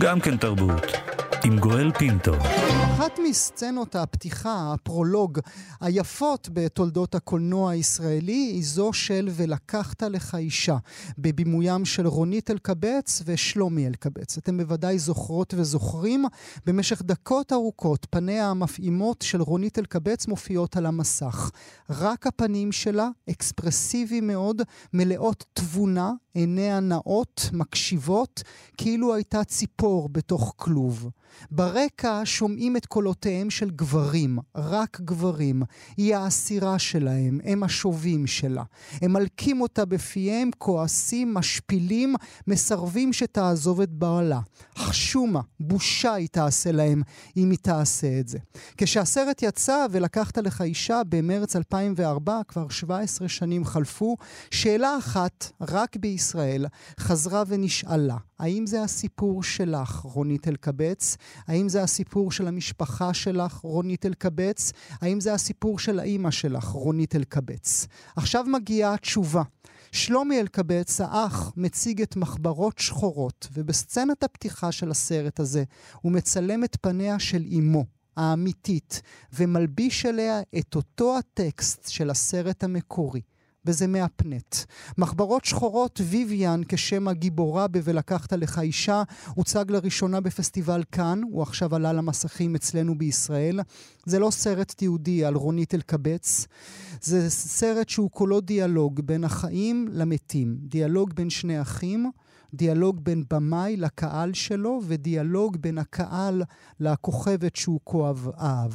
גם כן תרבות, עם גואל פינטו. אחת מסצנות הפתיחה, הפרולוג, היפות בתולדות הקולנוע הישראלי, היא זו של ולקחת לך אישה, בבימוים של רונית אלקבץ ושלומי אלקבץ. אתם בוודאי זוכרות וזוכרים, במשך דקות ארוכות, פניה המפעימות של רונית אלקבץ מופיעות על המסך. רק הפנים שלה, אקספרסיביים מאוד, מלאות תבונה, עיניה נאות, מקשיבות, כאילו הייתה ציפור בתוך כלוב. ברקע שומעים את קולותיהם של גברים, רק גברים. היא האסירה שלהם, הם השובים שלה. הם מלקים אותה בפיהם, כועסים, משפילים, מסרבים שתעזוב את בעלה. חשומה, בושה היא תעשה להם, אם היא תעשה את זה. כשהסרט יצא ולקחת לך אישה במרץ 2004, כבר 17 שנים חלפו, שאלה אחת, רק בישראל, חזרה ונשאלה. האם זה הסיפור שלך, רונית אלקבץ? האם זה הסיפור של המשפחה שלך, רונית אלקבץ? האם זה הסיפור של האימא שלך, רונית אלקבץ? עכשיו מגיעה התשובה. שלומי אלקבץ, האח, מציג את מחברות שחורות, ובסצנת הפתיחה של הסרט הזה, הוא מצלם את פניה של אמו, האמיתית, ומלביש אליה את אותו הטקסט של הסרט המקורי. וזה מהפנט. מחברות שחורות, ויויאן, כשם הגיבורה ב"ולקחת לך אישה", הוצג לראשונה בפסטיבל כאן, הוא עכשיו עלה למסכים אצלנו בישראל. זה לא סרט תיעודי על רונית אלקבץ, זה סרט שהוא כולו דיאלוג בין החיים למתים, דיאלוג בין שני אחים, דיאלוג בין במאי לקהל שלו, ודיאלוג בין הקהל לכוכבת שהוא כואב אהב.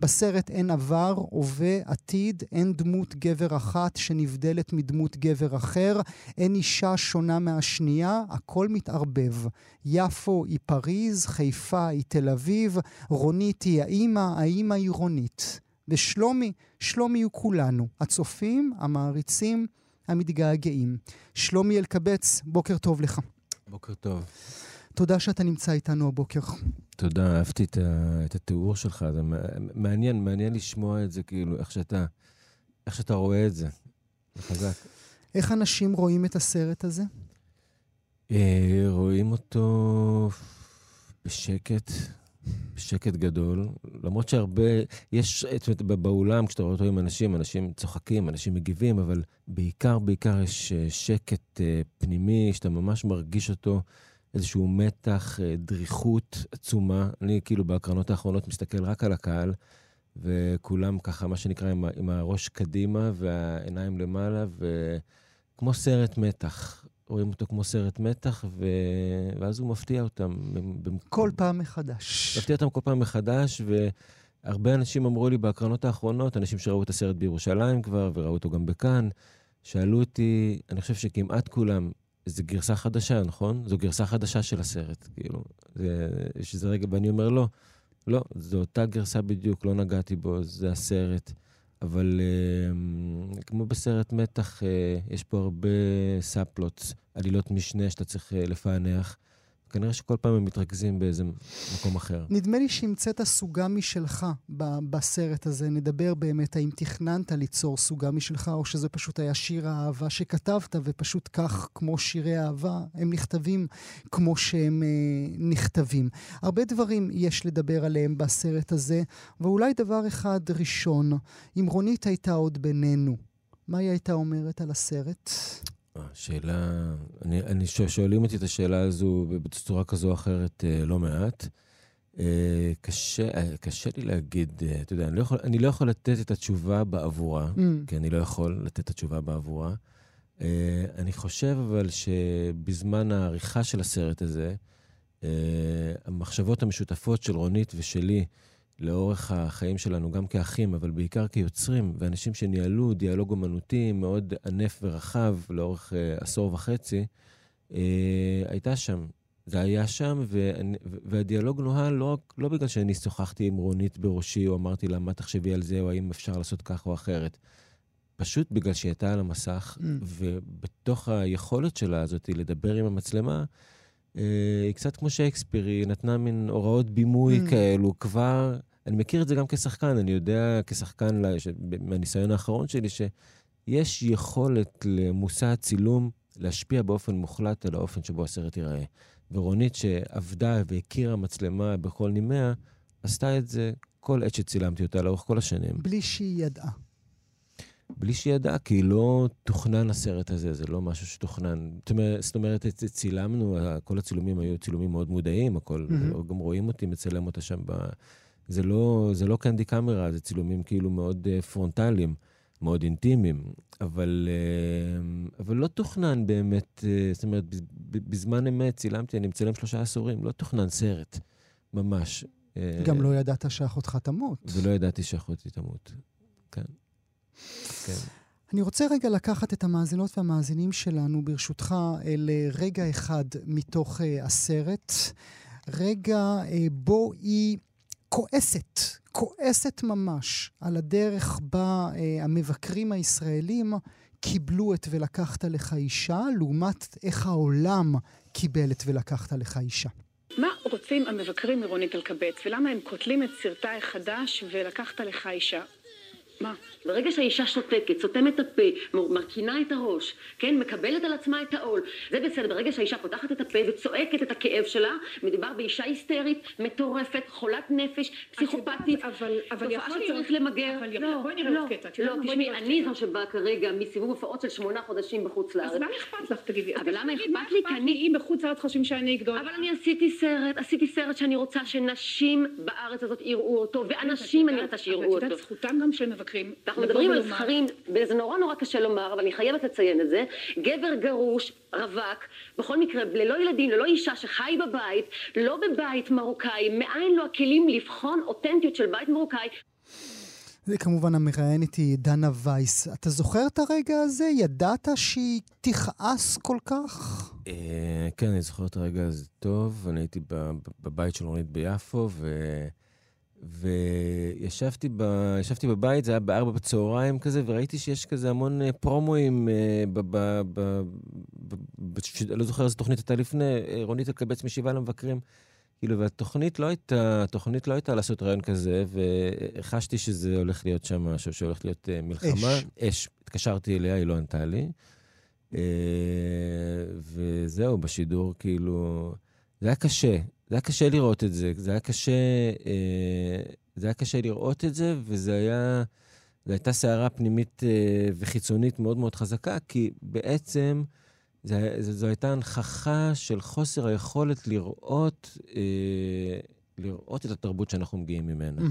בסרט אין עבר, הווה, עתיד, אין דמות גבר אחת שנבדלת מדמות גבר אחר, אין אישה שונה מהשנייה, הכל מתערבב. יפו היא פריז, חיפה היא תל אביב, רונית היא האימא, האימא היא רונית. ושלומי, שלומי הוא כולנו, הצופים, המעריצים, המתגעגעים. שלומי אלקבץ, בוקר טוב לך. בוקר טוב. תודה שאתה נמצא איתנו הבוקר. תודה, אהבתי את התיאור שלך. זה מעניין, מעניין לשמוע את זה, כאילו, איך שאתה רואה את זה. זה חזק. איך אנשים רואים את הסרט הזה? רואים אותו בשקט, בשקט גדול. למרות שהרבה, יש באולם, כשאתה רואה אותו עם אנשים, אנשים צוחקים, אנשים מגיבים, אבל בעיקר יש שקט פנימי, שאתה ממש מרגיש אותו, איזשהו מתח, דריכות עצומה. אני כאילו בהקרנות האחרונות מסתכל רק על הקהל, וכולם ככה, מה שנקרא, עם הראש קדימה והעיניים למעלה, וכמו סרט מתח. רואים אותו כמו סרט מתח, ואז הוא מפתיע אותם. כל פעם מחדש. מפתיע אותם כל פעם מחדש, והרבה אנשים אמרו לי בהקרנות האחרונות, אנשים שראו את הסרט בירושלים כבר, וראו אותו גם בכאן, שאלו אותי, אני חושב שכמעט כולם, זו גרסה חדשה, נכון? זו גרסה חדשה של הסרט, כאילו. שזה רגע, ואני אומר, לא, זו אותה גרסה בדיוק, לא נגעתי בו, זה הסרט. אבל כמו בסרט מתח, יש פה הרבה סאפלוטס, עלילות משנה שאתה צריך לפענח. כנראה שכל פעם הם מתרכזים באיזה מקום אחר. נדמה לי שהמצאת סוגה משלך בסרט הזה. נדבר באמת האם תכננת ליצור סוגה משלך, או שזה פשוט היה שיר האהבה שכתבת, ופשוט כך כמו שירי האהבה, הם נכתבים כמו שהם נכתבים. הרבה דברים יש לדבר עליהם בסרט הזה, ואולי דבר אחד ראשון, אם רונית הייתה עוד בינינו, מה היא הייתה אומרת על הסרט? השאלה, אני שואלים אותי את השאלה הזו בצורה כזו או אחרת לא מעט. קשה לי להגיד, אתה יודע, אני לא יכול לתת את התשובה בעבורה, כי אני לא יכול לתת את התשובה בעבורה. אני חושב אבל שבזמן העריכה של הסרט הזה, המחשבות המשותפות של רונית ושלי לאורך החיים שלנו, גם כאחים, אבל בעיקר כיוצרים, ואנשים שניהלו דיאלוג אומנותי מאוד ענף ורחב לאורך עשור וחצי, הייתה שם. זה היה שם, והדיאלוג נוהל לא בגלל שאני שוחחתי עם רונית בראשי, או אמרתי לה, מה תחשבי על זה, או האם אפשר לעשות כך או אחרת. פשוט בגלל שהיא הייתה על המסך, ובתוך היכולת שלה הזאת לדבר עם המצלמה, היא קצת כמו שייקספיר, היא נתנה מין הוראות בימוי כאלו, כבר, אני מכיר את זה גם כשחקן, אני יודע כשחקן, מהניסיון האחרון שלי, שיש יכולת למושא הצילום להשפיע באופן מוחלט על האופן שבו הסרט ייראה. ורונית שעבדה והכירה מצלמה בכל נימיה, עשתה את זה כל עת שצילמתי אותה לאורך כל השנים. בלי שהיא ידעה. בלי שהיא ידעה, כי לא תוכנן הסרט הזה, זה לא משהו שתוכנן. זאת אומרת, צילמנו, כל הצילומים היו צילומים מאוד מודעים, הכל, גם רואים אותי, מצלם אותה שם. זה לא קנדי קמרה, זה צילומים כאילו מאוד פרונטליים, מאוד אינטימיים, אבל לא תוכנן באמת, זאת אומרת, בזמן אמת צילמתי, אני מצלם 3 עשורים, לא תוכנן סרט, ממש. גם לא ידעת שאחותך תמות. ולא ידעתי שאחותי תמות, כן. אני רוצה רגע לקחת את המאזינות והמאזינים שלנו ברשותך לרגע אחד מתוך הסרט, רגע בו היא כועסת ממש על הדרך בה המבקרים הישראלים קיבלו את ולקחת לך אישה, לעומת איך העולם קיבל את ולקחת לך אישה. מה רוצים המבקרים מרונית אלקבץ, ולמה הם כותלים את סרטה החדש ולקחת לך אישה? מה? ברגע שהאישה שותקת, סותמת את הפה, מרכינה את הראש, כן? מקבלת על עצמה את העול. זה בסדר, ברגע שהאישה פותחת את הפה וצועקת את הכאב שלה, מדובר באישה היסטרית, מטורפת, חולת נפש, פסיכופתית. אבל יכול להיות... למגר. אבל לא, בואי נראה עוד קטע. לא, תשמעי, אני זו שבאה כרגע מסיבוב הופעות של 8 חודשים בחוץ לארץ. אז מה אכפת לך, תגידי? אבל למה אכפת לי? כי אני בחוץ לארץ חושבים שאני גדולה. אבל אני עשיתי סרט שאני רוצה שנשים בארץ הזאת יראו אותו, ואנשים אני רוצה שיראו אותו. זכותם גם של מבקרים. אנחנו מדברים על זכרים, וזה נורא קשה לומר, אבל אני חייבת לציין את זה. גבר גרוש, רווק, בכל מקרה, ללא ילדים, ללא אישה שחי בבית, לא בבית מרוקאי, מאין לו הכלים לבחון אותנטיות של בית מרוקאי. זה כמובן המראיינת היא דנה וייס. אתה זוכר את הרגע הזה? ידעת שהיא תכעס כל כך? כן, אני זוכר את הרגע הזה טוב. אני הייתי בבית של רונית ביפו, וישבתי בבית, זה היה 16:00 כזה, וראיתי שיש כזה המון פרומואים, לא זוכר איזו תוכנית הייתה לפני, רונית אלקבץ משיבה למבקרים, כאילו, והתוכנית לא הייתה לעשות רעיון כזה, וחשתי שזה הולך להיות שם משהו, שהולך להיות מלחמה. אש. התקשרתי אליה, היא לא ענתה לי, וזהו, בשידור, כאילו, זה היה קשה. זה היה קשה לראות את זה, זו הייתה סערה פנימית וחיצונית מאוד מאוד חזקה, כי בעצם זו הייתה הנכחה של חוסר היכולת לראות את התרבות שאנחנו מגיעים ממנה.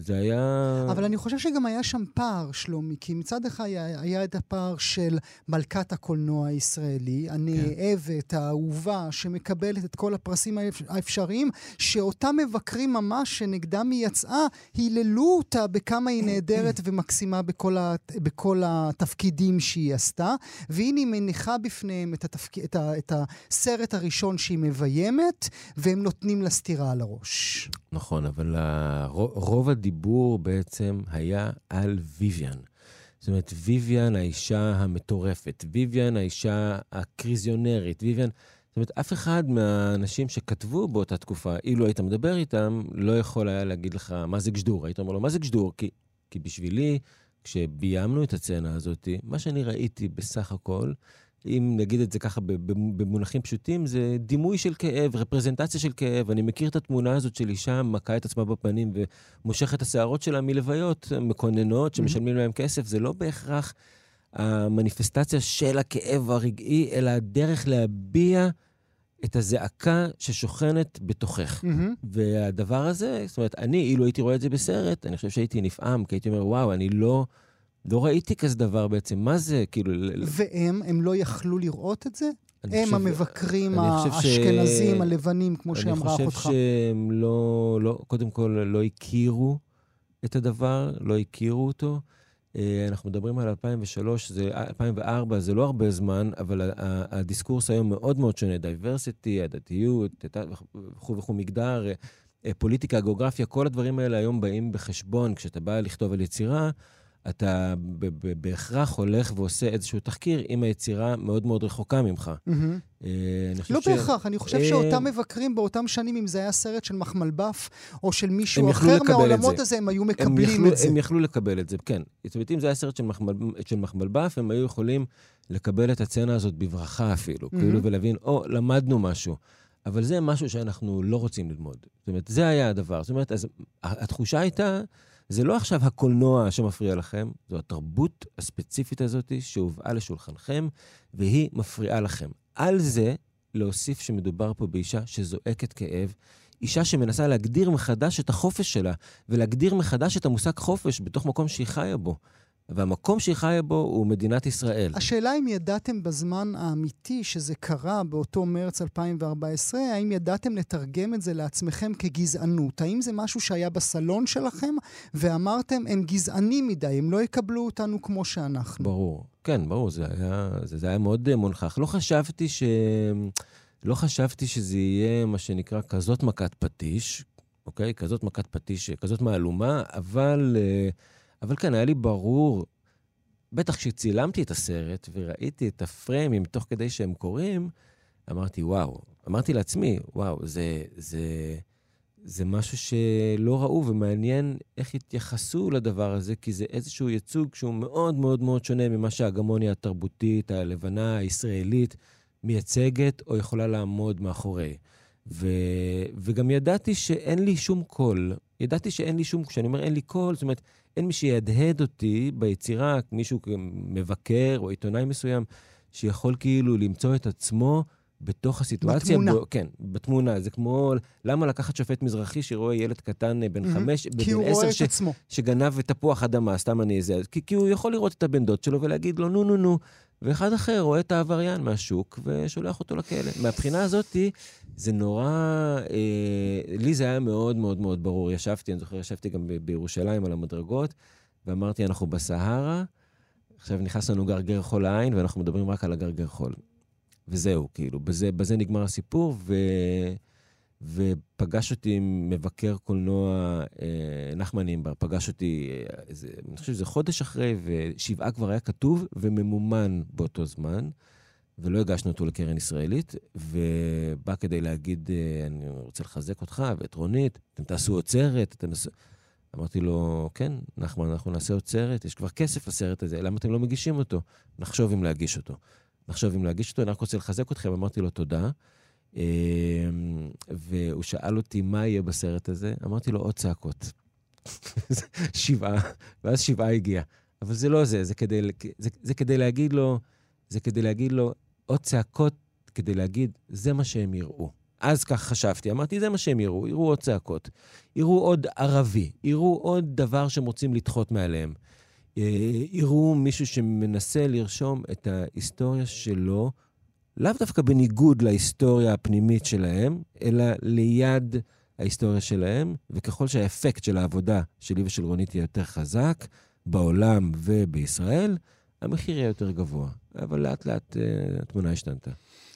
וזה היה... אבל אני חושב שגם היה שם פער, שלומי, כי מצד אחד היה את הפער של מלכת הקולנוע הישראלי, הנאהבת, האהובה, שמקבלת את כל הפרסים האפשריים, שאותם מבקרים ממש שנגדם היא יצאה, היללו אותה בכמה היא נהדרת ומקסימה בכל התפקידים שהיא עשתה, והנה היא מניחה בפניהם את הסרט הראשון שהיא מביימת, והם נותנים לה סתירה על הראש. נכון, אבל רוב הדיבור בעצם היה על ויויאן. זאת אומרת, ויויאן האישה המטורפת, ויויאן האישה הקריזיונרית, ויויאן... זאת אומרת, אף אחד מהאנשים שכתבו באותה תקופה, אילו היית מדבר איתם, לא יכול היה להגיד לך מה זה ג'דור. היית אומר לו, מה זה ג'דור? כי בשבילי, כשביימנו את הצנה הזאת, מה שאני ראיתי בסך הכל, אם נגיד את זה ככה במונחים פשוטים, זה דימוי של כאב, רפרזנטציה של כאב. אני מכיר את התמונה הזאת של אישה מכה את עצמה בפנים ומושך את השערות שלה מלוויות, מקוננות שמשלמים להם כסף. זה לא בהכרח המניפסטציה של הכאב הרגעי, אלא הדרך להביע את הזעקה ששוכנת בתוכך. והדבר הזה, זאת אומרת, אילו הייתי רואה את זה בסרט, אני חושב שהייתי נפעם, כי הייתי אומר, וואו, אני לא ראיתי כזה דבר בעצם, מה זה? כאילו, והם לא יכלו לראות את זה? הם המבקרים, האשכנזים, הלבנים, כמו שאמרה אחותך. אני חושב שהם לא, קודם כל, לא הכירו את הדבר, לא הכירו אותו. אנחנו מדברים על 2003, 2004, זה לא הרבה זמן, אבל הדיסקורס היום מאוד מאוד שונה, דייברסיטי, הדתיות, וכו' מגדר, פוליטיקה, גיאוגרפיה, כל הדברים האלה היום באים בחשבון, כשאתה בא לכתוב על יצירה, אתה בהכרח הולך ועושה איזשהו תחקיר עם היצירה מאוד מאוד רחוקה ממך. לא בהכרח, אני חושב שאותם מבקרים באותם שנים, אם זה היה סרט של מחמלבף, או של מישהו אחר מהעולמות הזה, הם היו מקבלים את זה. הם יכלו לקבל את זה, כן. אם זה היה סרט של מחמלבף, הם היו יכולים לקבל את הצנה הזאת בברכה אפילו, כאילו ולהבין, או, למדנו משהו. אבל זה משהו שאנחנו לא רוצים ללמוד. זאת אומרת, זה היה הדבר. זאת אומרת, אז התחושה הייתה, זה לא עכשיו הקולנוע שמפריע לכם, זו התרבות הספציפית הזאת שהובאה לשולחנכם, והיא מפריעה לכם. על זה להוסיף שמדובר פה באישה שזועקת כאב, אישה שמנסה להגדיר מחדש את החופש שלה, ולהגדיר מחדש את המושג חופש בתוך מקום שהיא חיה בו. והמקום שהיא חיה בו הוא מדינת ישראל. השאלה אם ידעתם בזמן האמיתי שזה קרה באותו מרץ 2014, האם ידעתם לתרגם את זה לעצמכם כגזענות? האם זה משהו שהיה בסלון שלכם ואמרתם, הם גזענים מדי, הם לא יקבלו אותנו כמו שאנחנו? ברור, כן, ברור, זה היה מאוד מונחח. לא חשבתי שזה יהיה מה שנקרא כזאת מכת פטיש, אוקיי? כזאת מכת פטיש, כזאת מעלומה, אבל כן, היה לי ברור, בטח כשצילמתי את הסרט וראיתי את הפרמים תוך כדי שהם קוראים, אמרתי, וואו, אמרתי לעצמי, וואו, זה משהו שלא ראו ומעניין איך התייחסו לדבר הזה, כי זה איזשהו ייצוג שהוא מאוד מאוד מאוד שונה ממה שההגמוניה התרבותית, הלבנה, הישראלית, מייצגת או יכולה לעמוד מאחורי. וגם ידעתי שאין לי שום קול, כשאני אומר אין לי קול, זאת אומרת, אין מי שידהד אותי ביצירה, מישהו מבקר או עיתונאי מסוים, שיכול כאילו למצוא את עצמו בתוך הסיטואציה. בתמונה. כן, בתמונה. זה כמו, למה לקחת שופט מזרחי שרואה ילד קטן בן 5, בן 10, שגנב תפוח אדמה, סתם אני איזה. כי הוא יכול לראות את הבן דוד שלו ולהגיד לו, נו, נו, נו. ואחד אחר רואה את העבריין מהשוק ושולח אותו לכלא. מהבחינה הזאת, זה נורא, לי זה היה מאוד מאוד מאוד ברור. ישבתי, אני זוכר, ישבתי גם בירושלים על המדרגות, ואמרתי, אנחנו בסהרה, עכשיו נכנס לנו גרגר חול לעין, ואנחנו מדברים רק על הגרגר חול. וזהו, כאילו, בזה נגמר הסיפור, ופגש אותי מבקר קולנוע, נחמן אימבר, פגש אותי, אני חושב שזה חודש אחרי, ו7 כבר היה כתוב וממומן באותו זמן, ולא הגשנו אותו לקרן ישראלית, ובא כדי להגיד, אני רוצה לחזק אותך ואת רונית, אתם תעשו עוצרת, אמרתי לו, כן, נחמן, אנחנו נעשה עוצרת, יש כבר כסף לסרט הזה, למה אתם לא מגישים אותו? נחשוב אם להגיש אותו, אני רק רוצה לחזק אתכם, אמרתי לו, תודה. והוא שאל אותי מה יהיה בסרט הזה, אמרתי לו עוד צעקות 7, ואז 7 הגיע, אבל זה לא זה, זה כדי להגיד לו עוד צעקות, כדי להגיד זה מה שהם יראו. אז כך חשבתי, אמרתי זה מה שהם יראו עוד צעקות, יראו עוד ערבי, יראו עוד דבר שהם רוצים לדחות מעליהם, יראו מישהו שמנסה לרשום את ההיסטוריה שלו לאו דווקא בניגוד להיסטוריה הפנימית שלהם, אלא ליד ההיסטוריה שלהם, וככל שהאפקט של העבודה שלי ושל רונית יהיה יותר חזק, בעולם ובישראל, המחיר יהיה יותר גבוה. אבל לאט לאט התמונה השתנתה,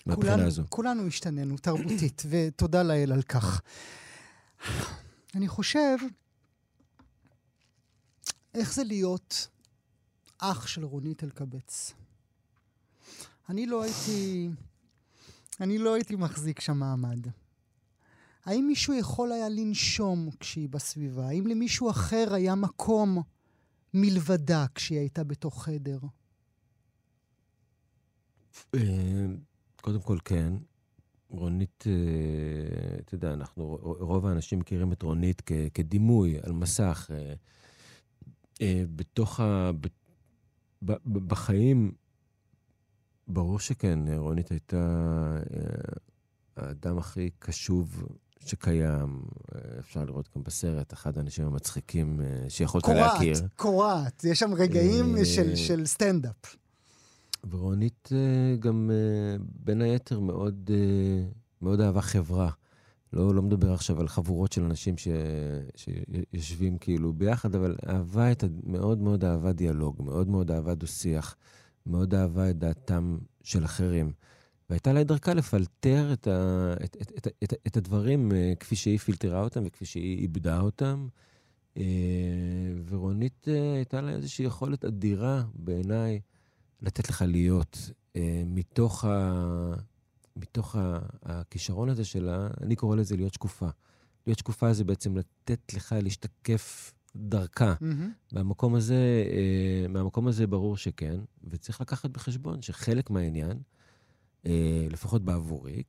מהבחינה הזו. כולנו השתננו תרבותית, ותודה לאל על כך. אני חושב, איך זה להיות אח של רונית אלקבץ? אני לא הייתי מחזיק שם מעמד. האם מישהו יכול היה לנשום כשהיא בסביבה? האם למישהו אחר היה מקום מלבדה כשהיא הייתה בתוך חדר? קודם כל כן. רונית, אתה יודע, רוב האנשים מכירים את רונית כדימוי על מסך. בחיים... ברור שכן, רונית הייתה האדם הכי קשוב שקיים, אפשר לראות גם בסרט, אחד האנשים המצחיקים שיכולת להכיר. קוראת, יש שם רגעים של סטנדאפ. ורונית גם בין היתר מאוד, מאוד אהבה חברה. לא מדבר עכשיו על חבורות של אנשים שיושבים כאילו ביחד, אבל אהבה מאוד מאוד אהבה דיאלוג, מאוד מאוד אהבה דו-שיח. מאוד אהבה את דעתם של אחרים. והייתה לה דרכה לפלטר את הדברים כפי שהיא פילטרה אותם וכפי שהיא איבדה אותם. ורונית הייתה לה איזושהי יכולת אדירה בעיניי לתת לך להיות מתוך הכישרון הזה שלה, אני קורא לזה להיות שקופה. להיות שקופה זה בעצם לתת לך להשתקף דרכה. מהמקום הזה ברור שכן, וצריך לקחת בחשבון שחלק מהעניין, לפחות בעבורי,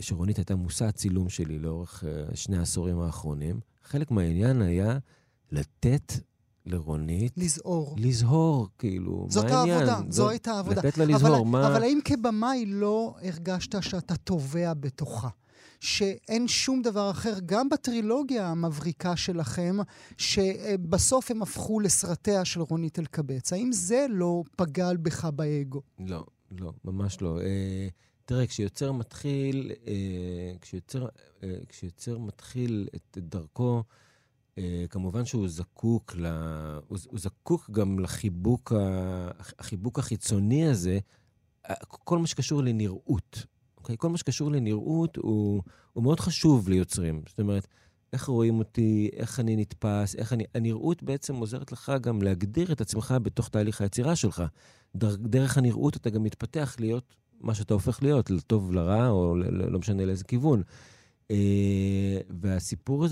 שרונית הייתה מושא הצילום שלי לאורך 2 העשורים האחרונים, חלק מהעניין היה לתת לרונית... לזהור, כאילו. זאת העבודה, זו הייתה העבודה. לתת לה לזהור, מה... אבל האם כבמה היא לא הרגשת שאתה תובע בתוכה? שאין שום דבר אחר, גם בטרילוגיה המבריקה שלכם, שבסוף הם הפכו לסרטיה של רונית אלקבץ. האם זה לא פגע בך באגו? לא, לא, ממש לא. תראה, כשיוצר מתחיל את דרכו, כמובן שהוא זקוק, הוא זקוק גם לחיבוק, החיבוק החיצוני הזה, כל מה שקשור לנראות. כל מה שקשור לנראות הוא מאוד חשוב ליוצרים. זאת אומרת, איך רואים אותי, איך אני נתפס, הנראות בעצם עוזרת לך גם להגדיר את עצמך בתוך תהליך היצירה שלך. דרך הנראות אתה גם מתפתח להיות מה שאתה הופך להיות, לטוב, לרע, או לא משנה לאיזה כיוון. והסיפור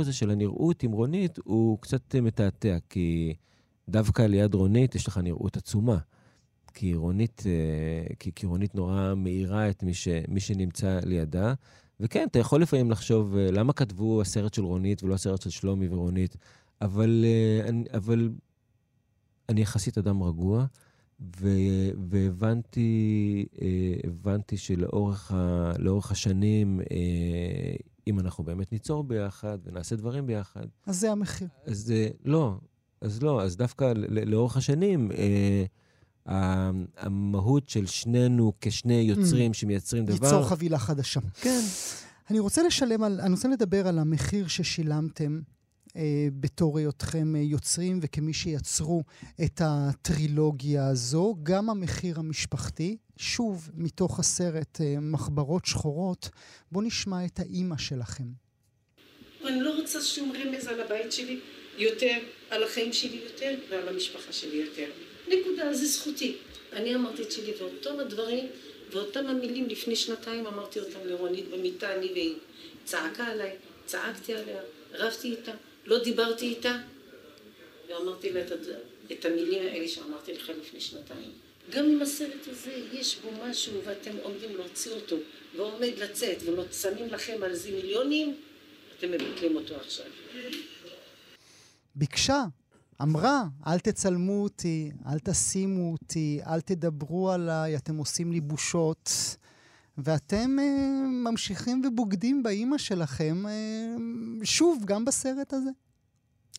הזה של הנראות עם רונית הוא קצת מתעתע, כי דווקא ליד רונית יש לך נראות עצומה. כי רונית נורא מאירה את מי שנמצא לידה. וכן, אתה יכול לפעמים לחשוב, למה כתבו הסרט של רונית ולא הסרט של שלומי ורונית? אבל אני יחסית אדם רגוע, והבנתי שלאורך השנים, אם אנחנו באמת ניצור ביחד ונעשה דברים ביחד... אז זה המחיר. אז לא. אז דווקא לאורך השנים... המהות של שנינו כשני יוצרים שמייצרים דבר. ייצור חבילה חדשה. כן. אני רוצה לדבר על המחיר ששילמתם בתור היותכם יוצרים וכמי שיצרו את הטרילוגיה הזו. גם המחיר המשפחתי, שוב מתוך הסרט מחברות שחורות, בוא נשמע את האימא שלכם. אני לא רוצה שום רמז על הבית שלי יותר, על החיים שלי יותר ועל המשפחה שלי יותר. נקודה, זה זכותי. אני אמרתי את שלי, ואותם הדברים, ואותם המילים לפני 2 אמרתי אותם לרונית במיטה, אני והיא. צעקה עליי, צעקתי עליה, רבתי איתה, לא דיברתי איתה, ואמרתי לה את המילים האלה שאמרתי לך לפני 2. גם עם הסרט הזה יש בו משהו, ואתם עומדים להוציא אותו, ועומד לצאת, ושמים לכם על זה מיליונים, אתם מבטלים אותו עכשיו. ביקשה. אמרה, אל תצלמו אותי, אל תשימו אותי, אל תדברו עליי, אתם עושים לי בושות, ואתם ממשיכים ובוגדים באמא שלכם, שוב, גם בסרט הזה.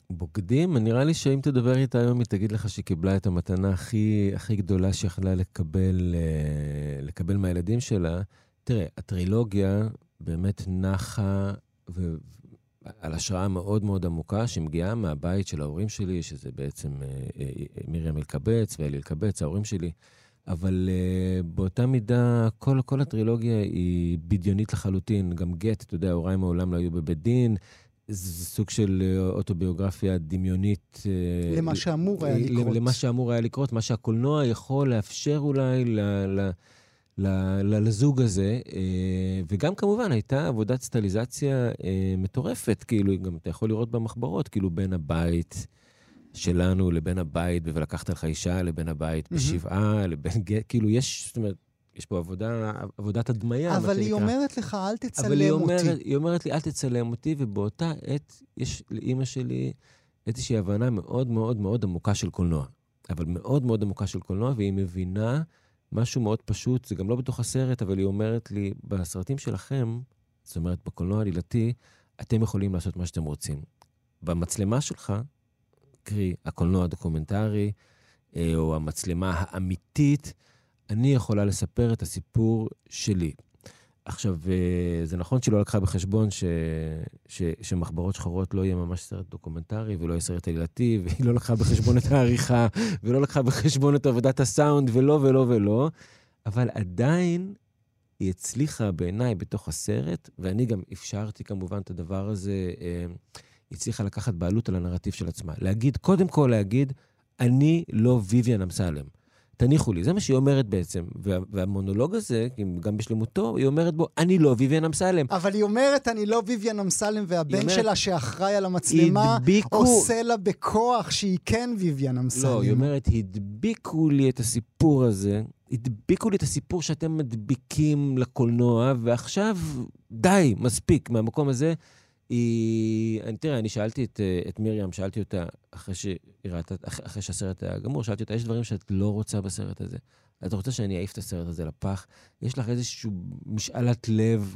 בוגדים? נראה לי שאם תדבר איתה היום, היא תגיד לך שהיא קיבלה את המתנה הכי גדולה שיכלה לקבל מהילדים שלה. תראה, הטרילוגיה באמת נחה על השראה מאוד מאוד עמוקה, שמגיעה מהבית של ההורים שלי, שזה בעצם מרים אלקבץ ואלי אלקבץ, ההורים שלי, אבל באותה מידה, כל הטרילוגיה היא בדיונית לחלוטין, גם גט, אתה יודע, הוריי מעולם לא היו בבית דין, זה סוג של אוטוביוגרפיה דמיונית. למה שאמור היה לקרות. למה שאמור היה לקרות, מה שהקולנוע יכול לאפשר אולי לזוג הזה, וגם כמובן הייתה עבודת סטליזציה מטורפת, כאילו גם אתה יכול לראות במחברות, כאילו בין הבית שלנו לבין הבית, ולקחת לך אישה לבין הבית בשבעה, לבין, כאילו יש, זאת אומרת, יש פה עבודת הדמיה. אבל היא אומרת לך, אל תצלם אותי. היא אומרת לי, אל תצלם אותי, ובאותה עת יש לאמא שלי איזושהי הבנה מאוד מאוד מאוד עמוקה של קולנוע. אבל מאוד מאוד עמוקה של קולנוע, והיא מבינה... משהו מאוד פשוט, זה גם לא בתוך הסרט, אבל היא אומרת לי, בסרטים שלכם, זאת אומרת, בקולנוע עלילתי, אתם יכולים לעשות מה שאתם רוצים. במצלמה שלך, קרי, הקולנוע הדוקומנטרי, או המצלמה האמיתית, אני יכולה לספר את הסיפור שלי. עכשיו, זה נכון שלא לקחה בחשבון שמחברות שחורות לא יהיה ממש סרט דוקומנטרי, ולא יהיה סרט עלילתי, והיא לא לקחה בחשבון את העריכה, ולא לקחה בחשבון את עבודת הסאונד, ולא, אבל עדיין היא הצליחה בעיניי בתוך הסרט, ואני גם אפשרתי כמובן את הדבר הזה, היא הצליחה לקחת בעלות על הנרטיב של עצמה. להגיד, קודם כל להגיד, אני לא ויויאן אמסלם. תניחו לי, זה מה שהיא אומרת בעצם. והמונולוג הזה, גם בשלמותו, היא אומרת בו, אני לא ויויאן אמסלם. אבל היא אומרת, אני לא ויויאן אמסלם, והבן שלה שאחראי על המצלמה, עושה לה בכוח שהיא כן ויויאן אמסלם. לא, היא אומרת, הדביקו לי את הסיפור הזה, הדביקו לי את הסיפור שאתם מדביקים לקולנוע, ועכשיו די, מספיק מהמקום הזה. תראה, אני שאלתי את מרים, שאלתי אותה אחרי שהסרט היה גמור, שאלתי אותה, יש דברים שאת לא רוצה בסרט הזה. את רוצה שאני אעיף את הסרט הזה לפח? יש לך איזשהו משאלת לב,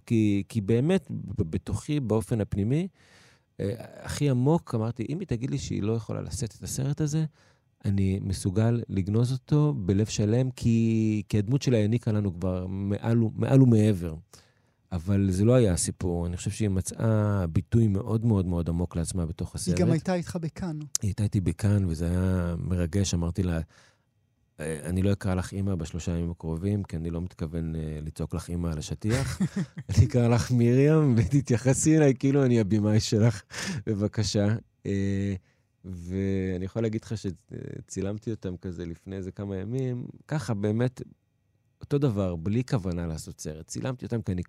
כי באמת, בתוכי, באופן הפנימי, הכי עמוק, אמרתי, אם היא תגיד לי שהיא לא יכולה לשאת את הסרט הזה, אני מסוגל לגנוז אותו בלב שלם, כי הדמות שלה העניקה לנו כבר מעל ומעבר. אבל זה לא היה הסיפור. אני חושב שהיא מצאה ביטוי מאוד מאוד מאוד עמוק לעצמה בתוך הסרט. היא גם הייתה איתך בכאן. היא הייתה איתי בכאן, וזה היה מרגש. אמרתי לה, אני לא אקרא לך אמא בשלושה ימים הקרובים, כי אני לא מתכוון לצעוק לך אמא על השטיח. אני אקרא לך מרים, ותתייחסי אליי, כאילו אני הבימאי שלך, בבקשה. ואני יכול להגיד לך שצילמתי אותם כזה לפני איזה כמה ימים, ככה באמת... אותו דבר, בלי כוונה לעשות סרט. צילמתי אותם כי אני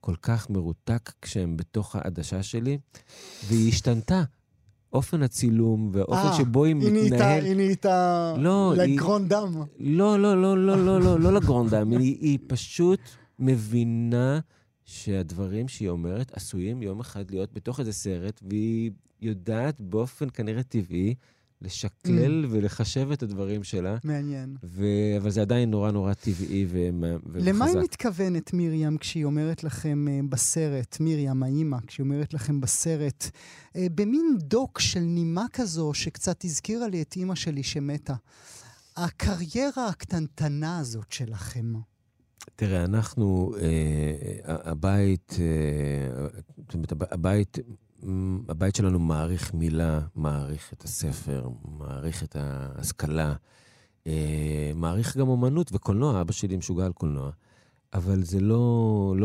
כל כך מרותק כשהם בתוך העדשה שלי, והיא השתנתה. אופן הצילום והאופן שבו היא מתנהל... היא נהייתה לגרונדם. לא, לא, לא, לא, לא, לא, לא לגרונדם. היא פשוט מבינה שהדברים שהיא אומרת עשויים יום אחד להיות בתוך איזה סרט, והיא יודעת באופן כנראה טבעי, לשקלל ולחשב את הדברים שלה. מעניין. אבל זה עדיין נורא נורא טבעי וחזק. למה היא מתכוונת, מרים, כשהיא אומרת לכם בסרט, מרים, האימא, כשהיא אומרת לכם בסרט, במין דוק של נימה כזו, שקצת הזכירה לי את אימא שלי שמתה. הקריירה הקטנטנה הזאת שלכם. תראה, אנחנו, הבית שלנו מעריך מילה, מעריך את הספר, מעריך את ההשכלה, מעריך גם אומנות וקולנוע. אבא שלי משוגע על קולנוע, אבל זה לא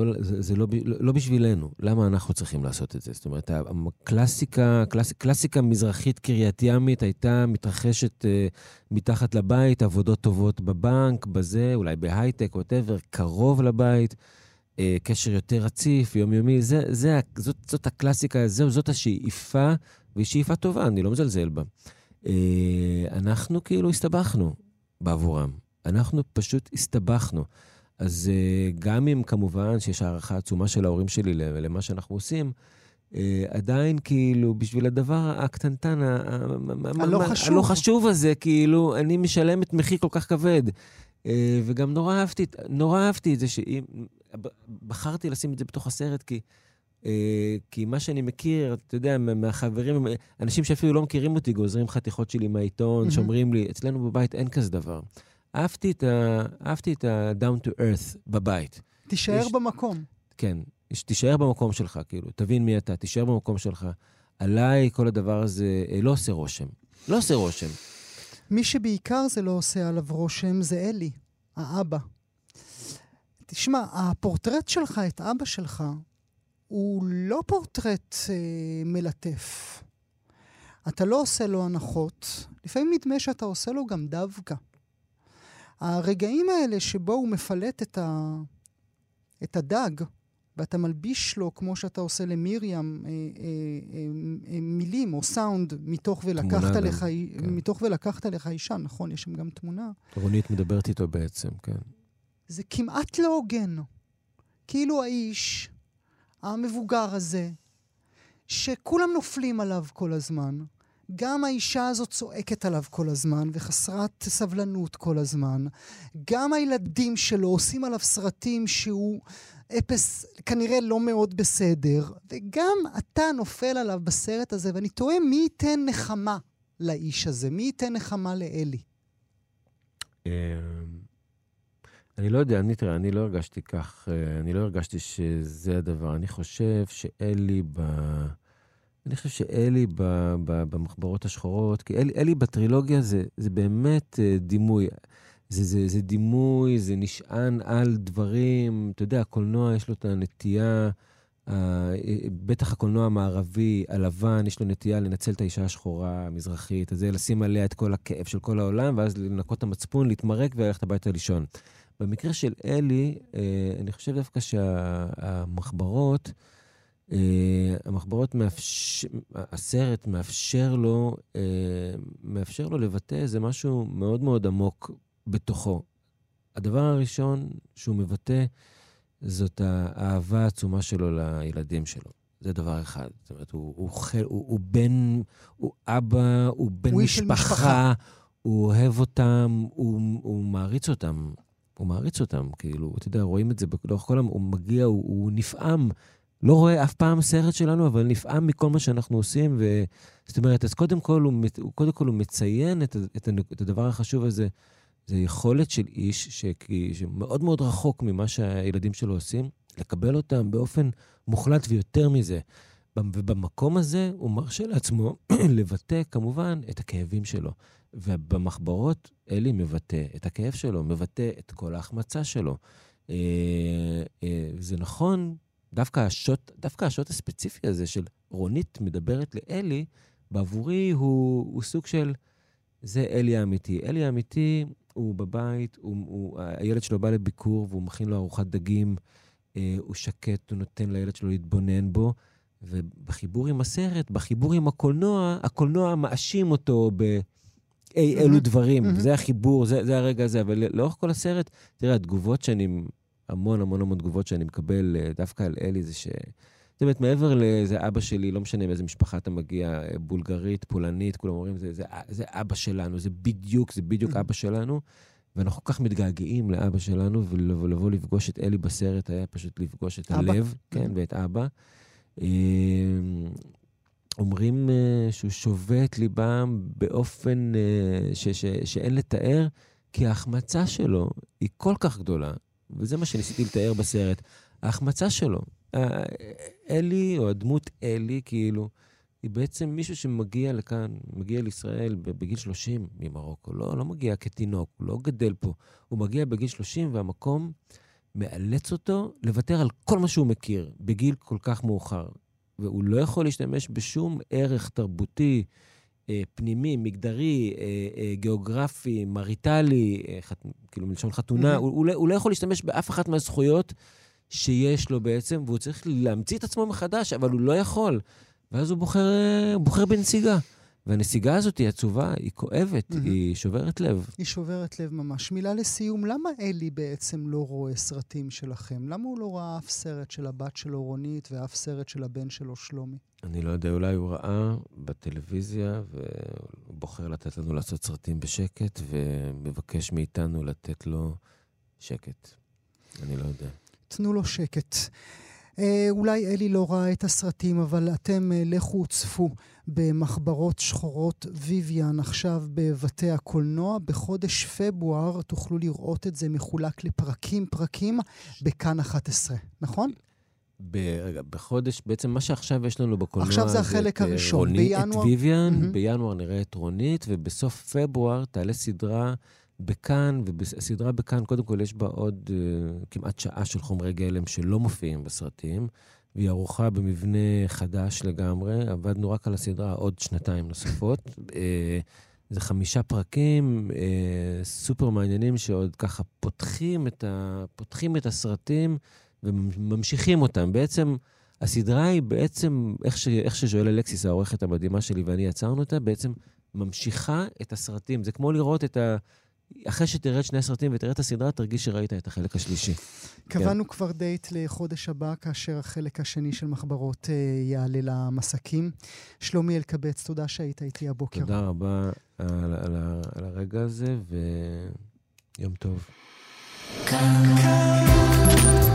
בשבילנו. למה אנחנו צריכים לעשות את זה? זאת אומרת, הקלאסיקה מזרחית קריית ימית הייתה מתרחשת מתחת לבית, עבודות טובות בבנק, בזה, אולי בהייטק, whatever, קרוב לבית. קשר יותר רציף, יומיומי, זאת הקלאסיקה, זאת השאיפה, והיא שאיפה טובה, אני לא מזלזל בה. אנחנו כאילו הסתבכנו בעבורם. אנחנו פשוט הסתבכנו. אז גם אם כמובן שיש הערכה עצומה של ההורים שלי למה שאנחנו עושים, עדיין כאילו בשביל הדבר הקטנטן, הלא חשוב הזה, כאילו אני משלם את מחיר כל כך כבד. וגם נורא אהבתי את זה שאם... בחרתי לשים את זה בתוך הסרט, כי מה שאני מכיר, אתה יודע, מהחברים, אנשים שאפילו לא מכירים אותי, גוזרים חתיכות שלי מהעיתון, שאומרים לי, אצלנו בבית אין כזה דבר. אהבתי את ה-down to earth בבית. תישאר במקום. כן, תישאר במקום שלך, כאילו, תבין מי אתה, תישאר במקום שלך. עליי כל הדבר הזה לא עושה רושם. לא עושה רושם. מי שבעיקר זה לא עושה עליו רושם, זה אלי, האבא. תשמע, הפורטרט שלך, את אבא שלך, הוא לא פורטרט מלטף. אתה לא עושה לו הנחות, לפעמים נדמה שאתה עושה לו גם דווקא. הרגעים האלה שבו הוא מפלט את הדג, ואתה מלביש לו, כמו שאתה עושה למרים, מילים או סאונד, מתוך ולקחת לך אישה, נכון, יש שם גם תמונה. רונית מדברת איתו בעצם, כן. זה כמעט לא הוגן. כאילו האיש, המבוגר הזה, שכולם נופלים עליו כל הזמן, גם האישה הזאת צועקת עליו כל הזמן, וחסרת סבלנות כל הזמן, גם הילדים שלו עושים עליו סרטים שהוא אפס, כנראה לא מאוד בסדר, וגם אתה נופל עליו בסרט הזה, ואני תוהה מי ייתן נחמה לאיש הזה, מי ייתן נחמה לאלי? אני לא יודע, תראה, אני לא הרגשתי כך, אני לא הרגשתי שזה הדבר. אני חושב שאלי במחברות השחורות, כי אלי בטרילוגיה זה באמת דימוי. זה דימוי, זה נשען על דברים, אתה יודע, הקולנוע יש לו את הנטייה, בטח הקולנוע המערבי, הלבן, יש לו נטייה לנצל את האישה השחורה, המזרחית, אז לשים עליה את כל הכאב של כל העולם, ואז לנקות את המצפון, להתמרק וללכת הביתה לישון. במקרה של אלי, אני חושב דווקא שהמחברות, הסרט מאפשר לו לבטא איזה משהו מאוד מאוד עמוק בתוכו. הדבר הראשון שהוא מבטא, זאת האהבה העצומה שלו לילדים שלו. זה דבר אחד. זאת אומרת, הוא בן, הוא אבא, הוא בן משפחה, הוא אוהב אותם, הוא מעריץ אותם. הוא מעריץ אותם, כאילו, אתה יודע, רואים את זה, הוא מגיע, הוא נפעם, לא רואה אף פעם סרט שלנו, אבל נפעם מכל מה שאנחנו עושים, זאת אומרת, אז קודם כל הוא מציין את הדבר החשוב הזה, זה יכולת של איש שמאוד מאוד רחוק ממה שהילדים שלו עושים, לקבל אותם באופן מוחלט ויותר מזה. ובמקום הזה הוא מרשה לעצמו לבטא כמובן את הכאבים שלו. ובמחברות אלי מבטא את הכאב שלו, מבטא את כל ההחמצה שלו. זה נכון, דווקא השוט הספציפי הזה של רונית מדברת לאלי, בעבורי הוא סוג של, זה אלי האמיתי. אלי האמיתי הוא בבית, הילד שלו בא לביקור והוא מכין לו ארוחת דגים, הוא שקט, הוא נותן לילד שלו להתבונן בו, ובחיבור עם הסרט, בחיבור עם הקולנוע, הקולנוע מאשים אותו באילו דברים. זה החיבור, זה הרגע הזה, אבל לאורך כל הסרט, תראה, התגובות שאני, המון המון המון תגובות שאני מקבל דווקא על אלי, זה ש... זאת אומרת, מעבר לזה אבא שלי, לא משנה מאיזה משפחה אתה מגיע, בולגרית, פולנית, כולם אומרים, זה אבא שלנו, זה בדיוק אבא שלנו, ואנחנו כל כך מתגעגעים לאבא שלנו, ולבוא לפגוש את אלי בסרט, היה פשוט לפגוש את הלב, כן, ואת אבא. אומרים שהוא שובה את ליבם באופן שאין לתאר, כי ההחמצה שלו היא כל כך גדולה, וזה מה שניסיתי לתאר בסרט, ההחמצה שלו, אלי, או הדמות אלי, כאילו, היא בעצם מישהו שמגיע לכאן, מגיע לישראל בגיל 30 ממרוקו, לא מגיע כתינוק, הוא לא גדל פה, הוא מגיע בגיל 30 והמקום מאלץ אותו לוותר על כל מה שהוא מכיר בגיל כל כך מאוחר, והוא לא יכול להשתמש בשום ערך תרבותי, פנימי, מגדרי, גיאוגרפי, מריטלי, כאילו מלשון חתונה, הוא לא יכול להשתמש באף אחת מהזכויות שיש לו בעצם, והוא צריך להמציא את עצמו מחדש, אבל הוא לא יכול. ואז הוא בוחר בנסיגה. והנסיגה הזאת היא עצובה, היא כואבת, היא שוברת לב. היא שוברת לב ממש. מילה לסיום, למה אלי בעצם לא רואה סרטים שלכם? למה הוא לא ראה אף סרט של הבת שלו רונית, ואף סרט של הבן שלו שלומי? אני לא יודע, אולי הוא ראה בטלוויזיה, והוא בוחר לתת לנו לעשות סרטים בשקט, ומבקש מאיתנו לתת לו שקט. אני לא יודע. תנו לו שקט. אולי אלי לא ראה את הסרטים, אבל אתם לכו צפו במחברות שחורות ויויאן עכשיו בבתי הקולנוע. בחודש פברואר תוכלו לראות את זה מחולק לפרקים בכאן 11, נכון? בחודש, בעצם מה שעכשיו יש לנו בקולנוע, עכשיו זה החלק הראשון, בינואר. את ויויאן, בינואר נראה את רונית, ובסוף פברואר תעלה סדרה בכאן, ובסדרה בכאן, קודם כל יש בה עוד כמעט שעה של חומרי גלם שלא מופיעים בסרטים, והיא ערוכה במבנה חדש לגמרי, עבדנו רק על הסדרה עוד 2 נוספות, זה 5 פרקים סופר מעניינים שעוד ככה פותחים את הסרטים וממשיכים אותם. בעצם הסדרה היא בעצם, איך שז'ואל אלקסיס, העורכת המדהימה שלי ואני יצרנו אותה, בעצם ממשיכה את הסרטים, זה כמו לראות את אחרי שתראה את 2 סרטים ותראה את הסדרה, תרגיש שראית את החלק השלישי. קבענו כבר דייט לחודש הבא, כאשר החלק השני של מחברות יעלה למסקים. שלומי אלקבץ, תודה שהיית איתי הבוקר. תודה רבה על הרגע הזה, ויום טוב.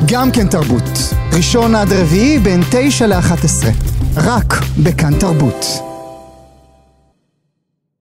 גם כן תרבות. ראשון עד רביעי, בין 9 ל-11. רק בכאן תרבות.